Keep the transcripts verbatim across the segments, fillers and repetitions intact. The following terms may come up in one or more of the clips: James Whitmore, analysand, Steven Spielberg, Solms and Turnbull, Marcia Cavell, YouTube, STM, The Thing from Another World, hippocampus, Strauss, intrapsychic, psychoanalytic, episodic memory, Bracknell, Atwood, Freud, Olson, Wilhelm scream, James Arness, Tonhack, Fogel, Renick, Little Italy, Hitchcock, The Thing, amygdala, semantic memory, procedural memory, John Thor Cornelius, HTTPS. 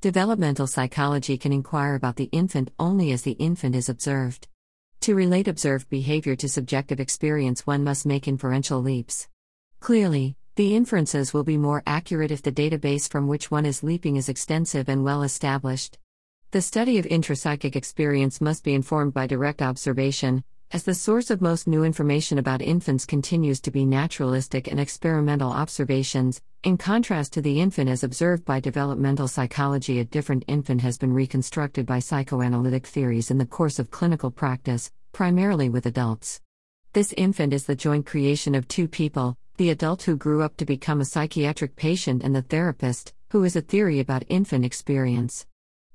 Developmental psychology can inquire about the infant only as the infant is observed. To relate observed behavior to subjective experience, one must make inferential leaps. Clearly, the inferences will be more accurate if the database from which one is leaping is extensive and well established. The study of intrapsychic experience must be informed by direct observation, as the source of most new information about infants continues to be naturalistic and experimental observations, in contrast to the infant as observed by developmental psychology. A different infant has been reconstructed by psychoanalytic theories in the course of clinical practice, primarily with adults. This infant is the joint creation of two people, the adult who grew up to become a psychiatric patient and the therapist, who is a theory about infant experience.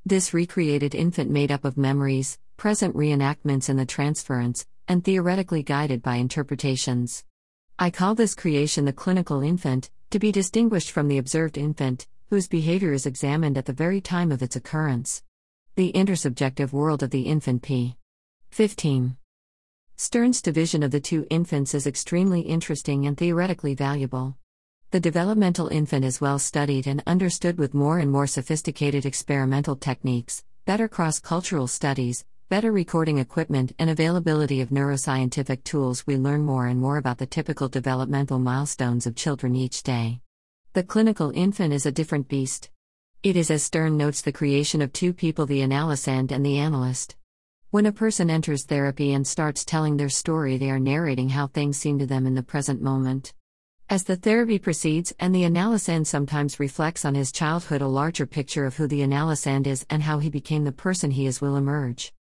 This recreated infant made up of memories, present reenactments and the transference, and theoretically guided by interpretations. I call this creation the clinical infant, to be distinguished from the observed infant, whose behavior is examined at the very time of its occurrence. The intersubjective world of the infant p. fifteen. Stern's division of the two infants is extremely interesting and theoretically valuable. The developmental infant is well studied and understood with more and more sophisticated experimental techniques, better cross-cultural studies, better recording equipment, and availability of neuroscientific tools. We learn more and more about the typical developmental milestones of children each day. The clinical infant is a different beast. It is, as Stern notes, the creation of two people, the analysand and the analyst. When a person enters therapy and starts telling their story, they are narrating how things seem to them in the present moment. As the therapy proceeds and the analysand sometimes reflects on his childhood, a larger picture of who the analysand is and how he became the person he is will emerge.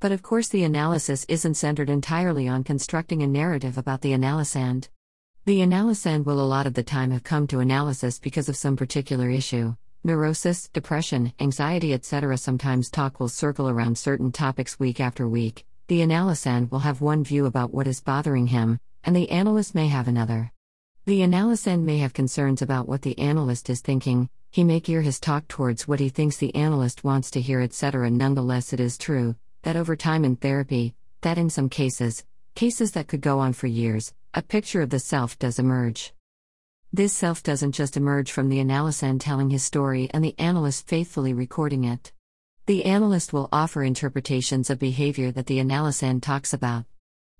But of course the analysis isn't centered entirely on constructing a narrative about the analysand. The analysand will a lot of the time have come to analysis because of some particular issue. Neurosis, depression, anxiety, et cetera. Sometimes talk will circle around certain topics week after week. The analysand will have one view about what is bothering him, and the analyst may have another. The analysand may have concerns about what the analyst is thinking, he may gear his talk towards what he thinks the analyst wants to hear, et cetera. Nonetheless, it is true that over time in therapy, that in some cases, cases that could go on for years, a picture of the self does emerge. This self doesn't just emerge from the analysand telling his story and the analyst faithfully recording it. The analyst will offer interpretations of behavior that the analysand talks about.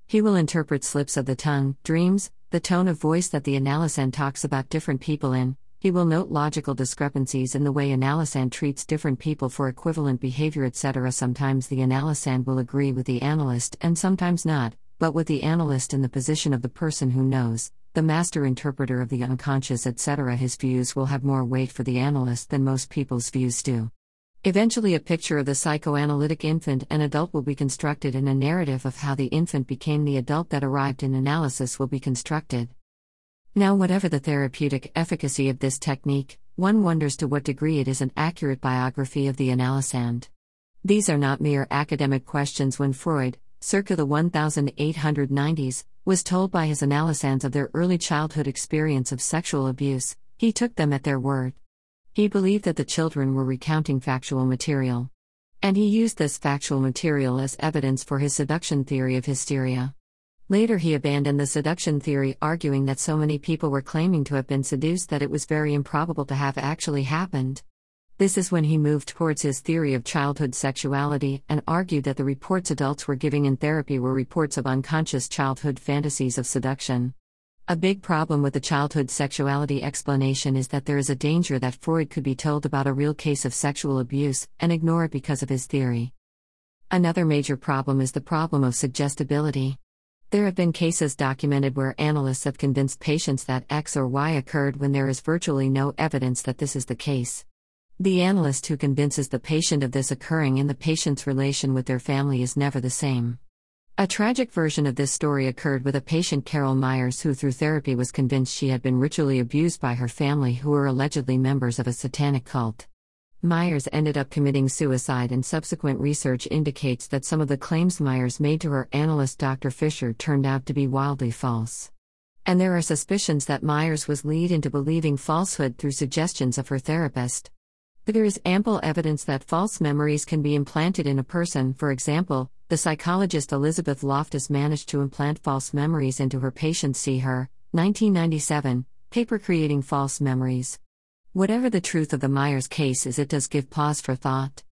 He will interpret slips of the tongue, dreams, the tone of voice that the analysand talks about different people in. He will note logical discrepancies in the way analysand treats different people for equivalent behavior, et cetera. Sometimes the analysand will agree with the analyst and sometimes not, but with the analyst in the position of the person who knows, the master interpreter of the unconscious, et cetera. His views will have more weight for the analyst than most people's views do. Eventually, a picture of the psychoanalytic infant and adult will be constructed, and a narrative of how the infant became the adult that arrived in analysis will be constructed. Now, whatever the therapeutic efficacy of this technique, one wonders to what degree it is an accurate biography of the analysand. These are not mere academic questions. When Freud, circa the eighteen nineties, was told by his analysands of their early childhood experience of sexual abuse, he took them at their word. He believed that the children were recounting factual material. And he used this factual material as evidence for his seduction theory of hysteria. Later he abandoned the seduction theory, arguing that so many people were claiming to have been seduced that it was very improbable to have actually happened. This is when he moved towards his theory of childhood sexuality and argued that the reports adults were giving in therapy were reports of unconscious childhood fantasies of seduction. A big problem with the childhood sexuality explanation is that there is a danger that Freud could be told about a real case of sexual abuse and ignore it because of his theory. Another major problem is the problem of suggestibility. There have been cases documented where analysts have convinced patients that X or Y occurred when there is virtually no evidence that this is the case. The analyst who convinces the patient of this occurring and the patient's relation with their family is never the same. A tragic version of this story occurred with a patient, Carol Myers, who through therapy was convinced she had been ritually abused by her family, who were allegedly members of a satanic cult. Myers ended up committing suicide, and subsequent research indicates that some of the claims Myers made to her analyst Doctor Fisher turned out to be wildly false. And there are suspicions that Myers was led into believing falsehood through suggestions of her therapist. There is ample evidence that false memories can be implanted in a person. For example, the psychologist Elizabeth Loftus managed to implant false memories into her patients. See her, nineteen ninety-seven, paper Creating False Memories. Whatever the truth of the Myers case is, it does give pause for thought.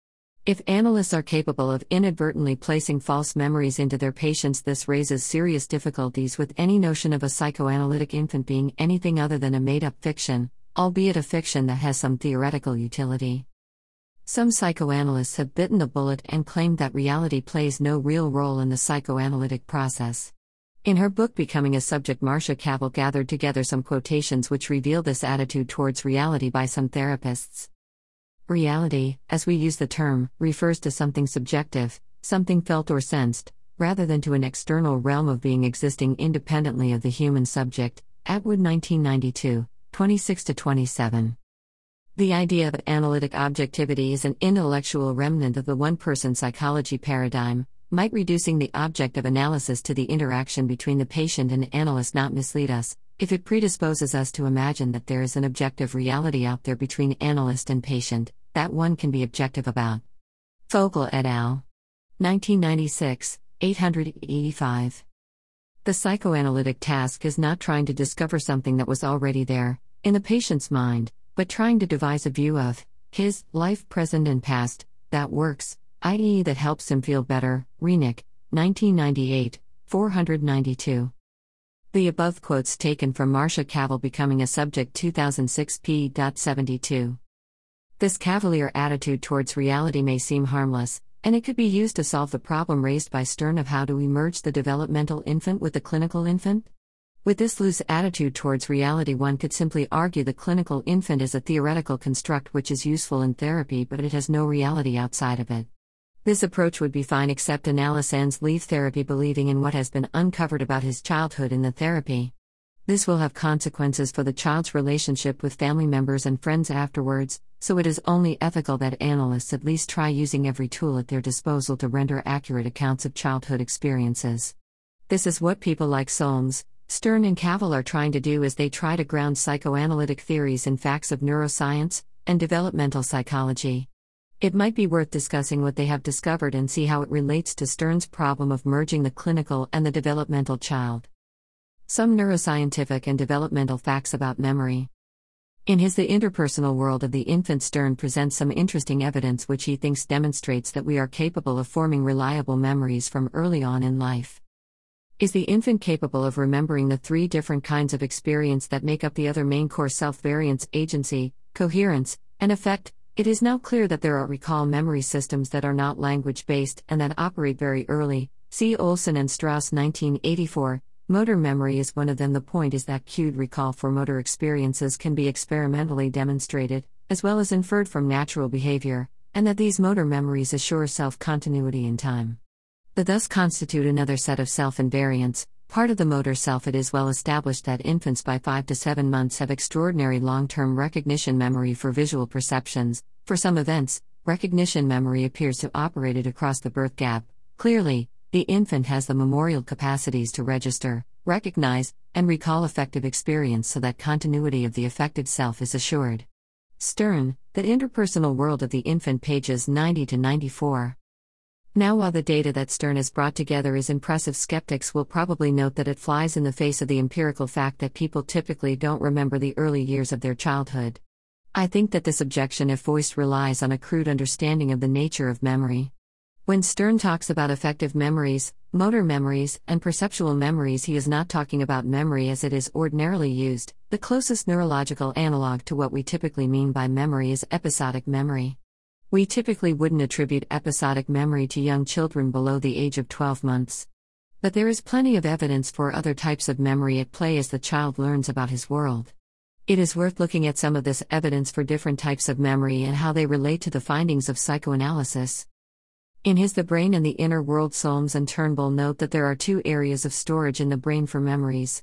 If analysts are capable of inadvertently placing false memories into their patients, this raises serious difficulties with any notion of a psychoanalytic infant being anything other than a made-up fiction, albeit a fiction that has some theoretical utility. Some psychoanalysts have bitten a bullet and claimed that reality plays no real role in the psychoanalytic process. In her book Becoming a Subject, Marcia Cavell gathered together some quotations which reveal this attitude towards reality by some therapists. Reality, as we use the term, refers to something subjective, something felt or sensed, rather than to an external realm of being existing independently of the human subject, Atwood nineteen ninety-two, twenty-six to twenty-seven. The idea of analytic objectivity is an intellectual remnant of the one-person psychology paradigm, might reducing the object of analysis to the interaction between the patient and analyst not mislead us, if it predisposes us to imagine that there is an objective reality out there between analyst and patient, that one can be objective about. Fogel et al. nineteen ninety-six, eight hundred eighty-five. The psychoanalytic task is not trying to discover something that was already there, in the patient's mind, but trying to devise a view of his life present and past that works, that is that helps him feel better. Renick, nineteen ninety-eight, four hundred ninety-two. The above quotes taken from Marcia Cavell Becoming a Subject two thousand six p seventy-two. This cavalier attitude towards reality may seem harmless, and it could be used to solve the problem raised by Stern of how do we merge the developmental infant with the clinical infant? With this loose attitude towards reality, one could simply argue the clinical infant is a theoretical construct which is useful in therapy, but it has no reality outside of it. This approach would be fine except analysands leave therapy believing in what has been uncovered about his childhood in the therapy. This will have consequences for the child's relationship with family members and friends afterwards, so it is only ethical that analysts at least try using every tool at their disposal to render accurate accounts of childhood experiences. This is what people like Solms, Stern and Cavell are trying to do as they try to ground psychoanalytic theories in facts of neuroscience and developmental psychology. It might be worth discussing what they have discovered and see how it relates to Stern's problem of merging the clinical and the developmental child. Some neuroscientific and developmental facts about memory. In his The Interpersonal World of the Infant, Stern presents some interesting evidence which he thinks demonstrates that we are capable of forming reliable memories from early on in life. Is the infant capable of remembering the three different kinds of experience that make up the other main core self-variance, agency, coherence, and effect? It is now clear that there are recall memory systems that are not language-based and that operate very early. See Olson and Strauss nineteen eighty-four, motor memory is one of them. The point is that cued recall for motor experiences can be experimentally demonstrated, as well as inferred from natural behavior, and that these motor memories assure self-continuity in time. They thus constitute another set of self-invariants, part of the motor self. It is well established that infants by five to seven months have extraordinary long-term recognition memory for visual perceptions. For some events, recognition memory appears to operate it across the birth gap. Clearly, the infant has the memorial capacities to register, recognize, and recall affective experience so that continuity of the affective self is assured. Stern, The Interpersonal World of the Infant, pages ninety to ninety-four. Now, while the data that Stern has brought together is impressive, skeptics will probably note that it flies in the face of the empirical fact that people typically don't remember the early years of their childhood. I think that this objection, if voiced, relies on a crude understanding of the nature of memory. When Stern talks about affective memories, motor memories, and perceptual memories, he is not talking about memory as it is ordinarily used. The closest neurological analog to what we typically mean by memory is episodic memory. We typically wouldn't attribute episodic memory to young children below the age of twelve months. But there is plenty of evidence for other types of memory at play as the child learns about his world. It is worth looking at some of this evidence for different types of memory and how they relate to the findings of psychoanalysis. In his The Brain and the Inner World, Solms and Turnbull note that there are two areas of storage in the brain for memories.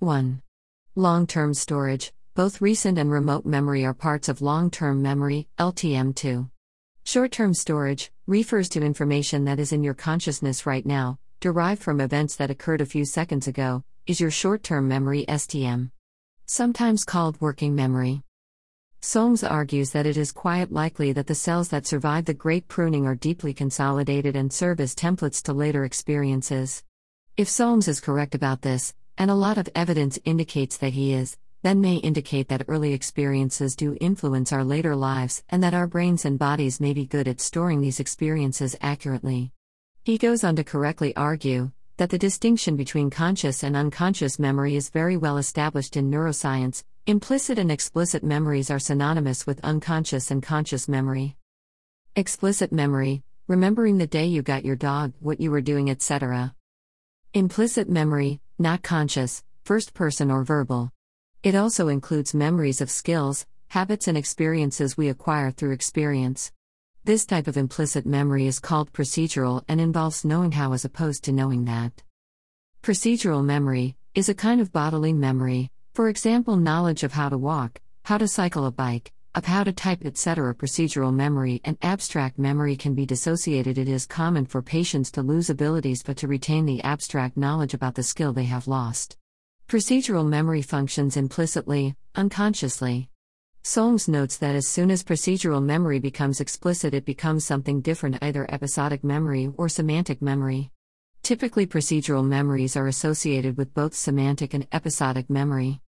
one. Long-term storage. Both recent and remote memory are parts of long-term memory, L T M two. Short-term storage refers to information that is in your consciousness right now, derived from events that occurred a few seconds ago, is your short-term memory, S T M. Sometimes called working memory. Solms argues that it is quite likely that the cells that survive the great pruning are deeply consolidated and serve as templates to later experiences. If Solms is correct about this, and a lot of evidence indicates that he is, then may indicate that early experiences do influence our later lives and that our brains and bodies may be good at storing these experiences accurately. He goes on to correctly argue that the distinction between conscious and unconscious memory is very well established in neuroscience. Implicit and explicit memories are synonymous with unconscious and conscious memory. Explicit memory, remembering the day you got your dog, what you were doing, et cetera. Implicit memory, not conscious, first person or verbal. It also includes memories of skills, habits and experiences we acquire through experience. This type of implicit memory is called procedural and involves knowing how as opposed to knowing that. Procedural memory is a kind of bodily memory, for example knowledge of how to walk, how to cycle a bike, of how to type et cetera. Procedural memory and abstract memory can be dissociated. It is common for patients to lose abilities but to retain the abstract knowledge about the skill they have lost. Procedural memory functions implicitly, unconsciously. Solms notes that as soon as procedural memory becomes explicit, it becomes something different, either episodic memory or semantic memory. Typically, procedural memories are associated with both semantic and episodic memory.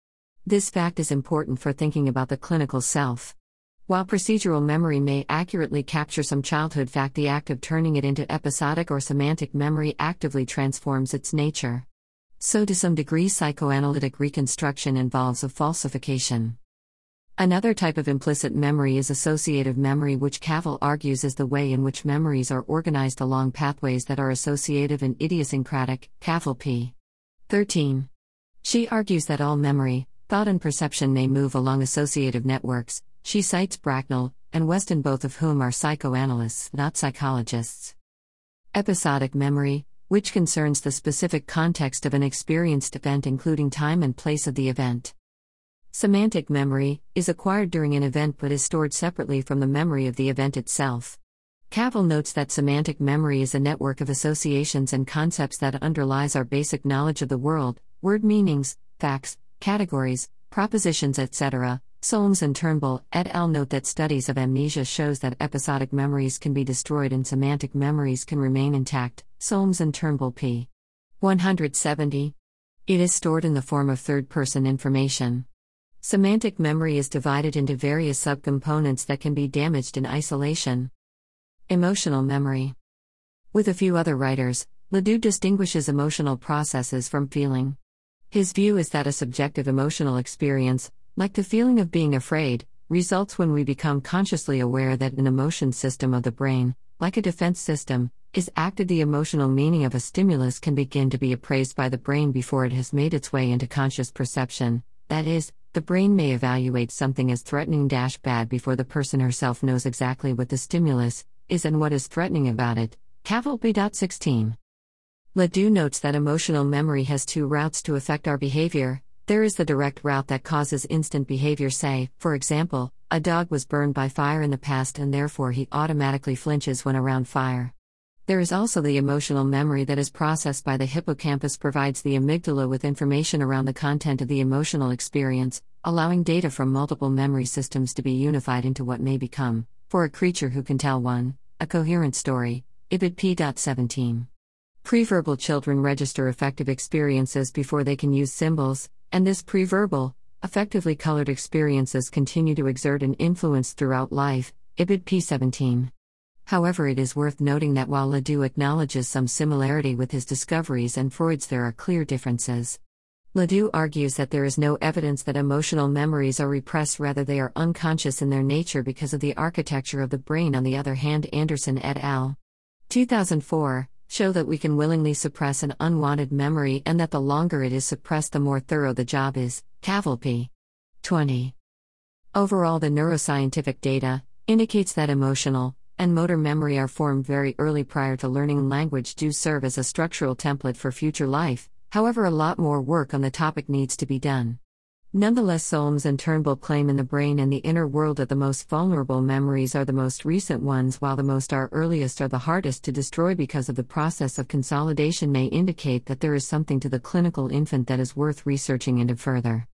This fact is important for thinking about the clinical self. While procedural memory may accurately capture some childhood fact, the act of turning it into episodic or semantic memory actively transforms its nature. So, to some degree, psychoanalytic reconstruction involves a falsification. Another type of implicit memory is associative memory, which Cavell argues is the way in which memories are organized along pathways that are associative and idiosyncratic. Cavell p. thirteen. She argues that all memory, thought and perception may move along associative networks. She cites Bracknell and Weston, both of whom are psychoanalysts, not psychologists. Episodic memory, which concerns the specific context of an experienced event including time and place of the event. Semantic memory is acquired during an event but is stored separately from the memory of the event itself. Cavell notes that semantic memory is a network of associations and concepts that underlies our basic knowledge of the world, word meanings, facts, categories, propositions, et cetera. Solms and Turnbull et al. Note that studies of amnesia shows that episodic memories can be destroyed and semantic memories can remain intact. Solms and Turnbull p. one hundred seventy. It is stored in the form of third-person information. Semantic memory is divided into various subcomponents that can be damaged in isolation. Emotional memory. With a few other writers, Ledoux distinguishes emotional processes from feeling. His view is that a subjective emotional experience, like the feeling of being afraid, results when we become consciously aware that an emotion system of the brain, like a defense system, is active. The emotional meaning of a stimulus can begin to be appraised by the brain before it has made its way into conscious perception, that is, the brain may evaluate something as threatening-bad before the person herself knows exactly what the stimulus is and what is threatening about it. Cavell p. sixteen. Ledoux notes that emotional memory has two routes to affect our behavior. There is the direct route that causes instant behavior, say, for example, a dog was burned by fire in the past and therefore he automatically flinches when around fire. There is also the emotional memory that is processed by the hippocampus, provides the amygdala with information around the content of the emotional experience, allowing data from multiple memory systems to be unified into what may become, for a creature who can tell one, a coherent story. Ibid p. seventeen. Preverbal children register affective experiences before they can use symbols, and this preverbal, affectively colored experiences continue to exert an influence throughout life. Ibid p. seventeen. However, it is worth noting that while Ledoux acknowledges some similarity with his discoveries and Freud's, there are clear differences. Ledoux argues that there is no evidence that emotional memories are repressed, rather they are unconscious in their nature because of the architecture of the brain. On the other hand, Anderson et al. two thousand four, show that we can willingly suppress an unwanted memory and that the longer it is suppressed the more thorough the job is. Cavell p. twenty. Overall, the neuroscientific data indicates that emotional and motor memory are formed very early prior to learning language, do serve as a structural template for future life. However, a lot more work on the topic needs to be done. Nonetheless, Solms and Turnbull claim in the brain and the inner world that the most vulnerable memories are the most recent ones, while the most our earliest are the hardest to destroy because of the process of consolidation, may indicate that there is something to the clinical infant that is worth researching into further.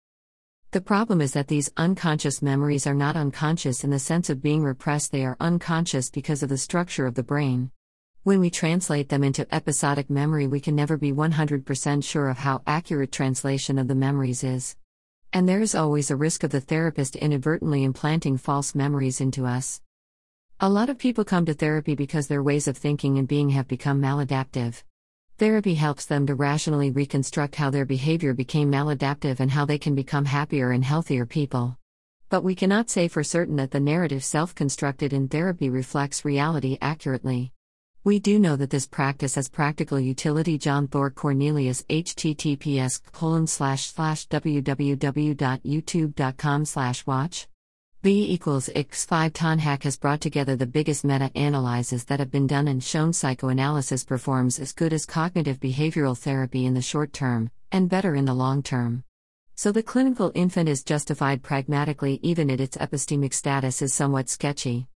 The problem is that these unconscious memories are not unconscious in the sense of being repressed, they are unconscious because of the structure of the brain. When we translate them into episodic memory, we can never be one hundred percent sure of how accurate translation of the memories is. and there is always a risk of the therapist inadvertently implanting false memories into us. A lot of people come to therapy because their ways of thinking and being have become maladaptive. Therapy helps them to rationally reconstruct how their behavior became maladaptive and how they can become happier and healthier people. But we cannot say for certain that the narrative self-constructed in therapy reflects reality accurately. We do know that this practice has practical utility. John Thor Cornelius, H T T P S colon slash slash w w w dot youtube dot com slash watch. B equals X five Tonhack has brought together the biggest meta-analyses that have been done and shown psychoanalysis performs as good as cognitive behavioral therapy in the short term, and better in the long term. So the clinical infant is justified pragmatically even if its epistemic status is somewhat sketchy.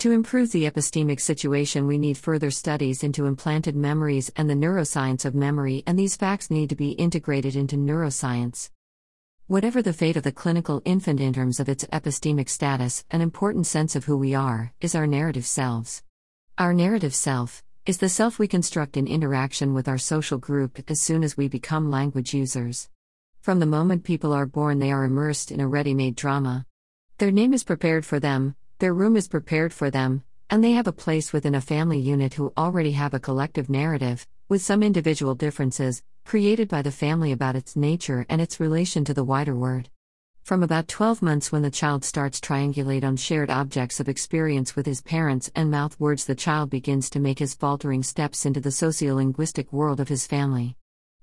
To improve the epistemic situation, we need further studies into implanted memories and the neuroscience of memory, and these facts need to be integrated into neuroscience. Whatever the fate of the clinical infant in terms of its epistemic status, an important sense of who we are is our narrative selves. Our narrative self is the self we construct in interaction with our social group as soon as we become language users. From the moment people are born, they are immersed in a ready-made drama. Their name is prepared for them, their room is prepared for them, and they have a place within a family unit who already have a collective narrative, with some individual differences, created by the family about its nature and its relation to the wider world. From about twelve months, when the child starts to triangulate on shared objects of experience with his parents and mouth words, the child begins to make his faltering steps into the sociolinguistic world of his family.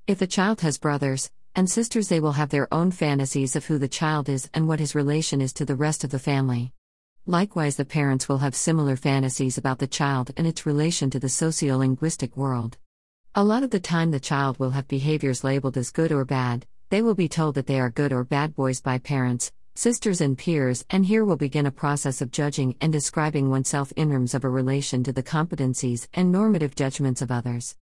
If the child has brothers and sisters, they will have their own fantasies of who the child is and what his relation is to the rest of the family. Likewise, the parents will have similar fantasies about the child and its relation to the sociolinguistic world. A lot of the time the child will have behaviors labeled as good or bad. They will be told that they are good or bad boys by parents, sisters and peers, and here will begin a process of judging and describing oneself in terms of a relation to the competencies and normative judgments of others.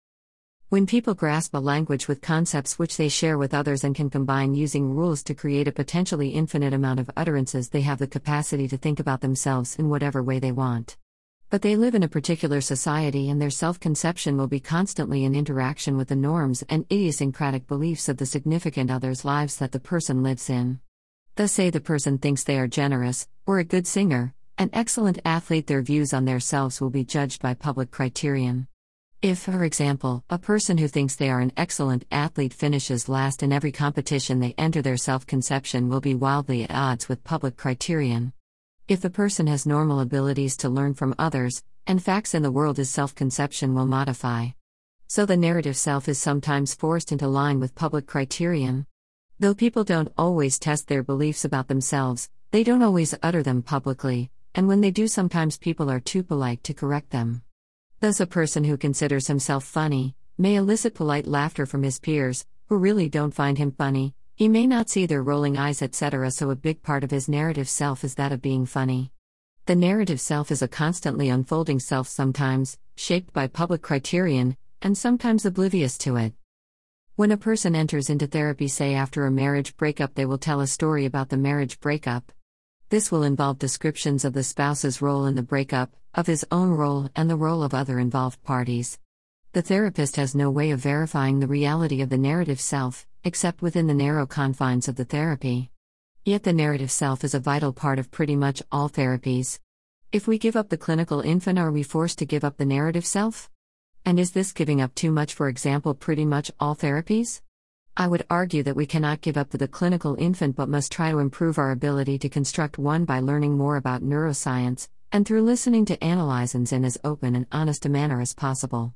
When people grasp a language with concepts which they share with others and can combine using rules to create a potentially infinite amount of utterances, they have the capacity to think about themselves in whatever way they want. But they live in a particular society, and their self-conception will be constantly in interaction with the norms and idiosyncratic beliefs of the significant others' lives that the person lives in. Thus, say the person thinks they are generous, or a good singer, an excellent athlete, their views on themselves will be judged by public criterion. If, for example, a person who thinks they are an excellent athlete finishes last in every competition they enter, their self-conception will be wildly at odds with public criterion. If the person has normal abilities to learn from others and facts in the world, his self-conception will modify. So the narrative self is sometimes forced into line with public criterion. Though people don't always test their beliefs about themselves, they don't always utter them publicly, and when they do, sometimes people are too polite to correct them. Thus, a person who considers himself funny may elicit polite laughter from his peers, who really don't find him funny. He may not see their rolling eyes, et cetera, so a big part of his narrative self is that of being funny. The narrative self is a constantly unfolding self, sometimes shaped by public criterion, and sometimes oblivious to it. When a person enters into therapy, say after a marriage breakup, they will tell a story about the marriage breakup. This will involve descriptions of the spouse's role in the breakup, of his own role, and the role of other involved parties. The therapist has no way of verifying the reality of the narrative self, except within the narrow confines of the therapy. Yet the narrative self is a vital part of pretty much all therapies. If we give up the clinical infant, are we forced to give up the narrative self? And is this giving up too much, for example, pretty much all therapies? I would argue that we cannot give up the clinical infant but must try to improve our ability to construct one by learning more about neuroscience, and through listening to analyses in as open and honest a manner as possible.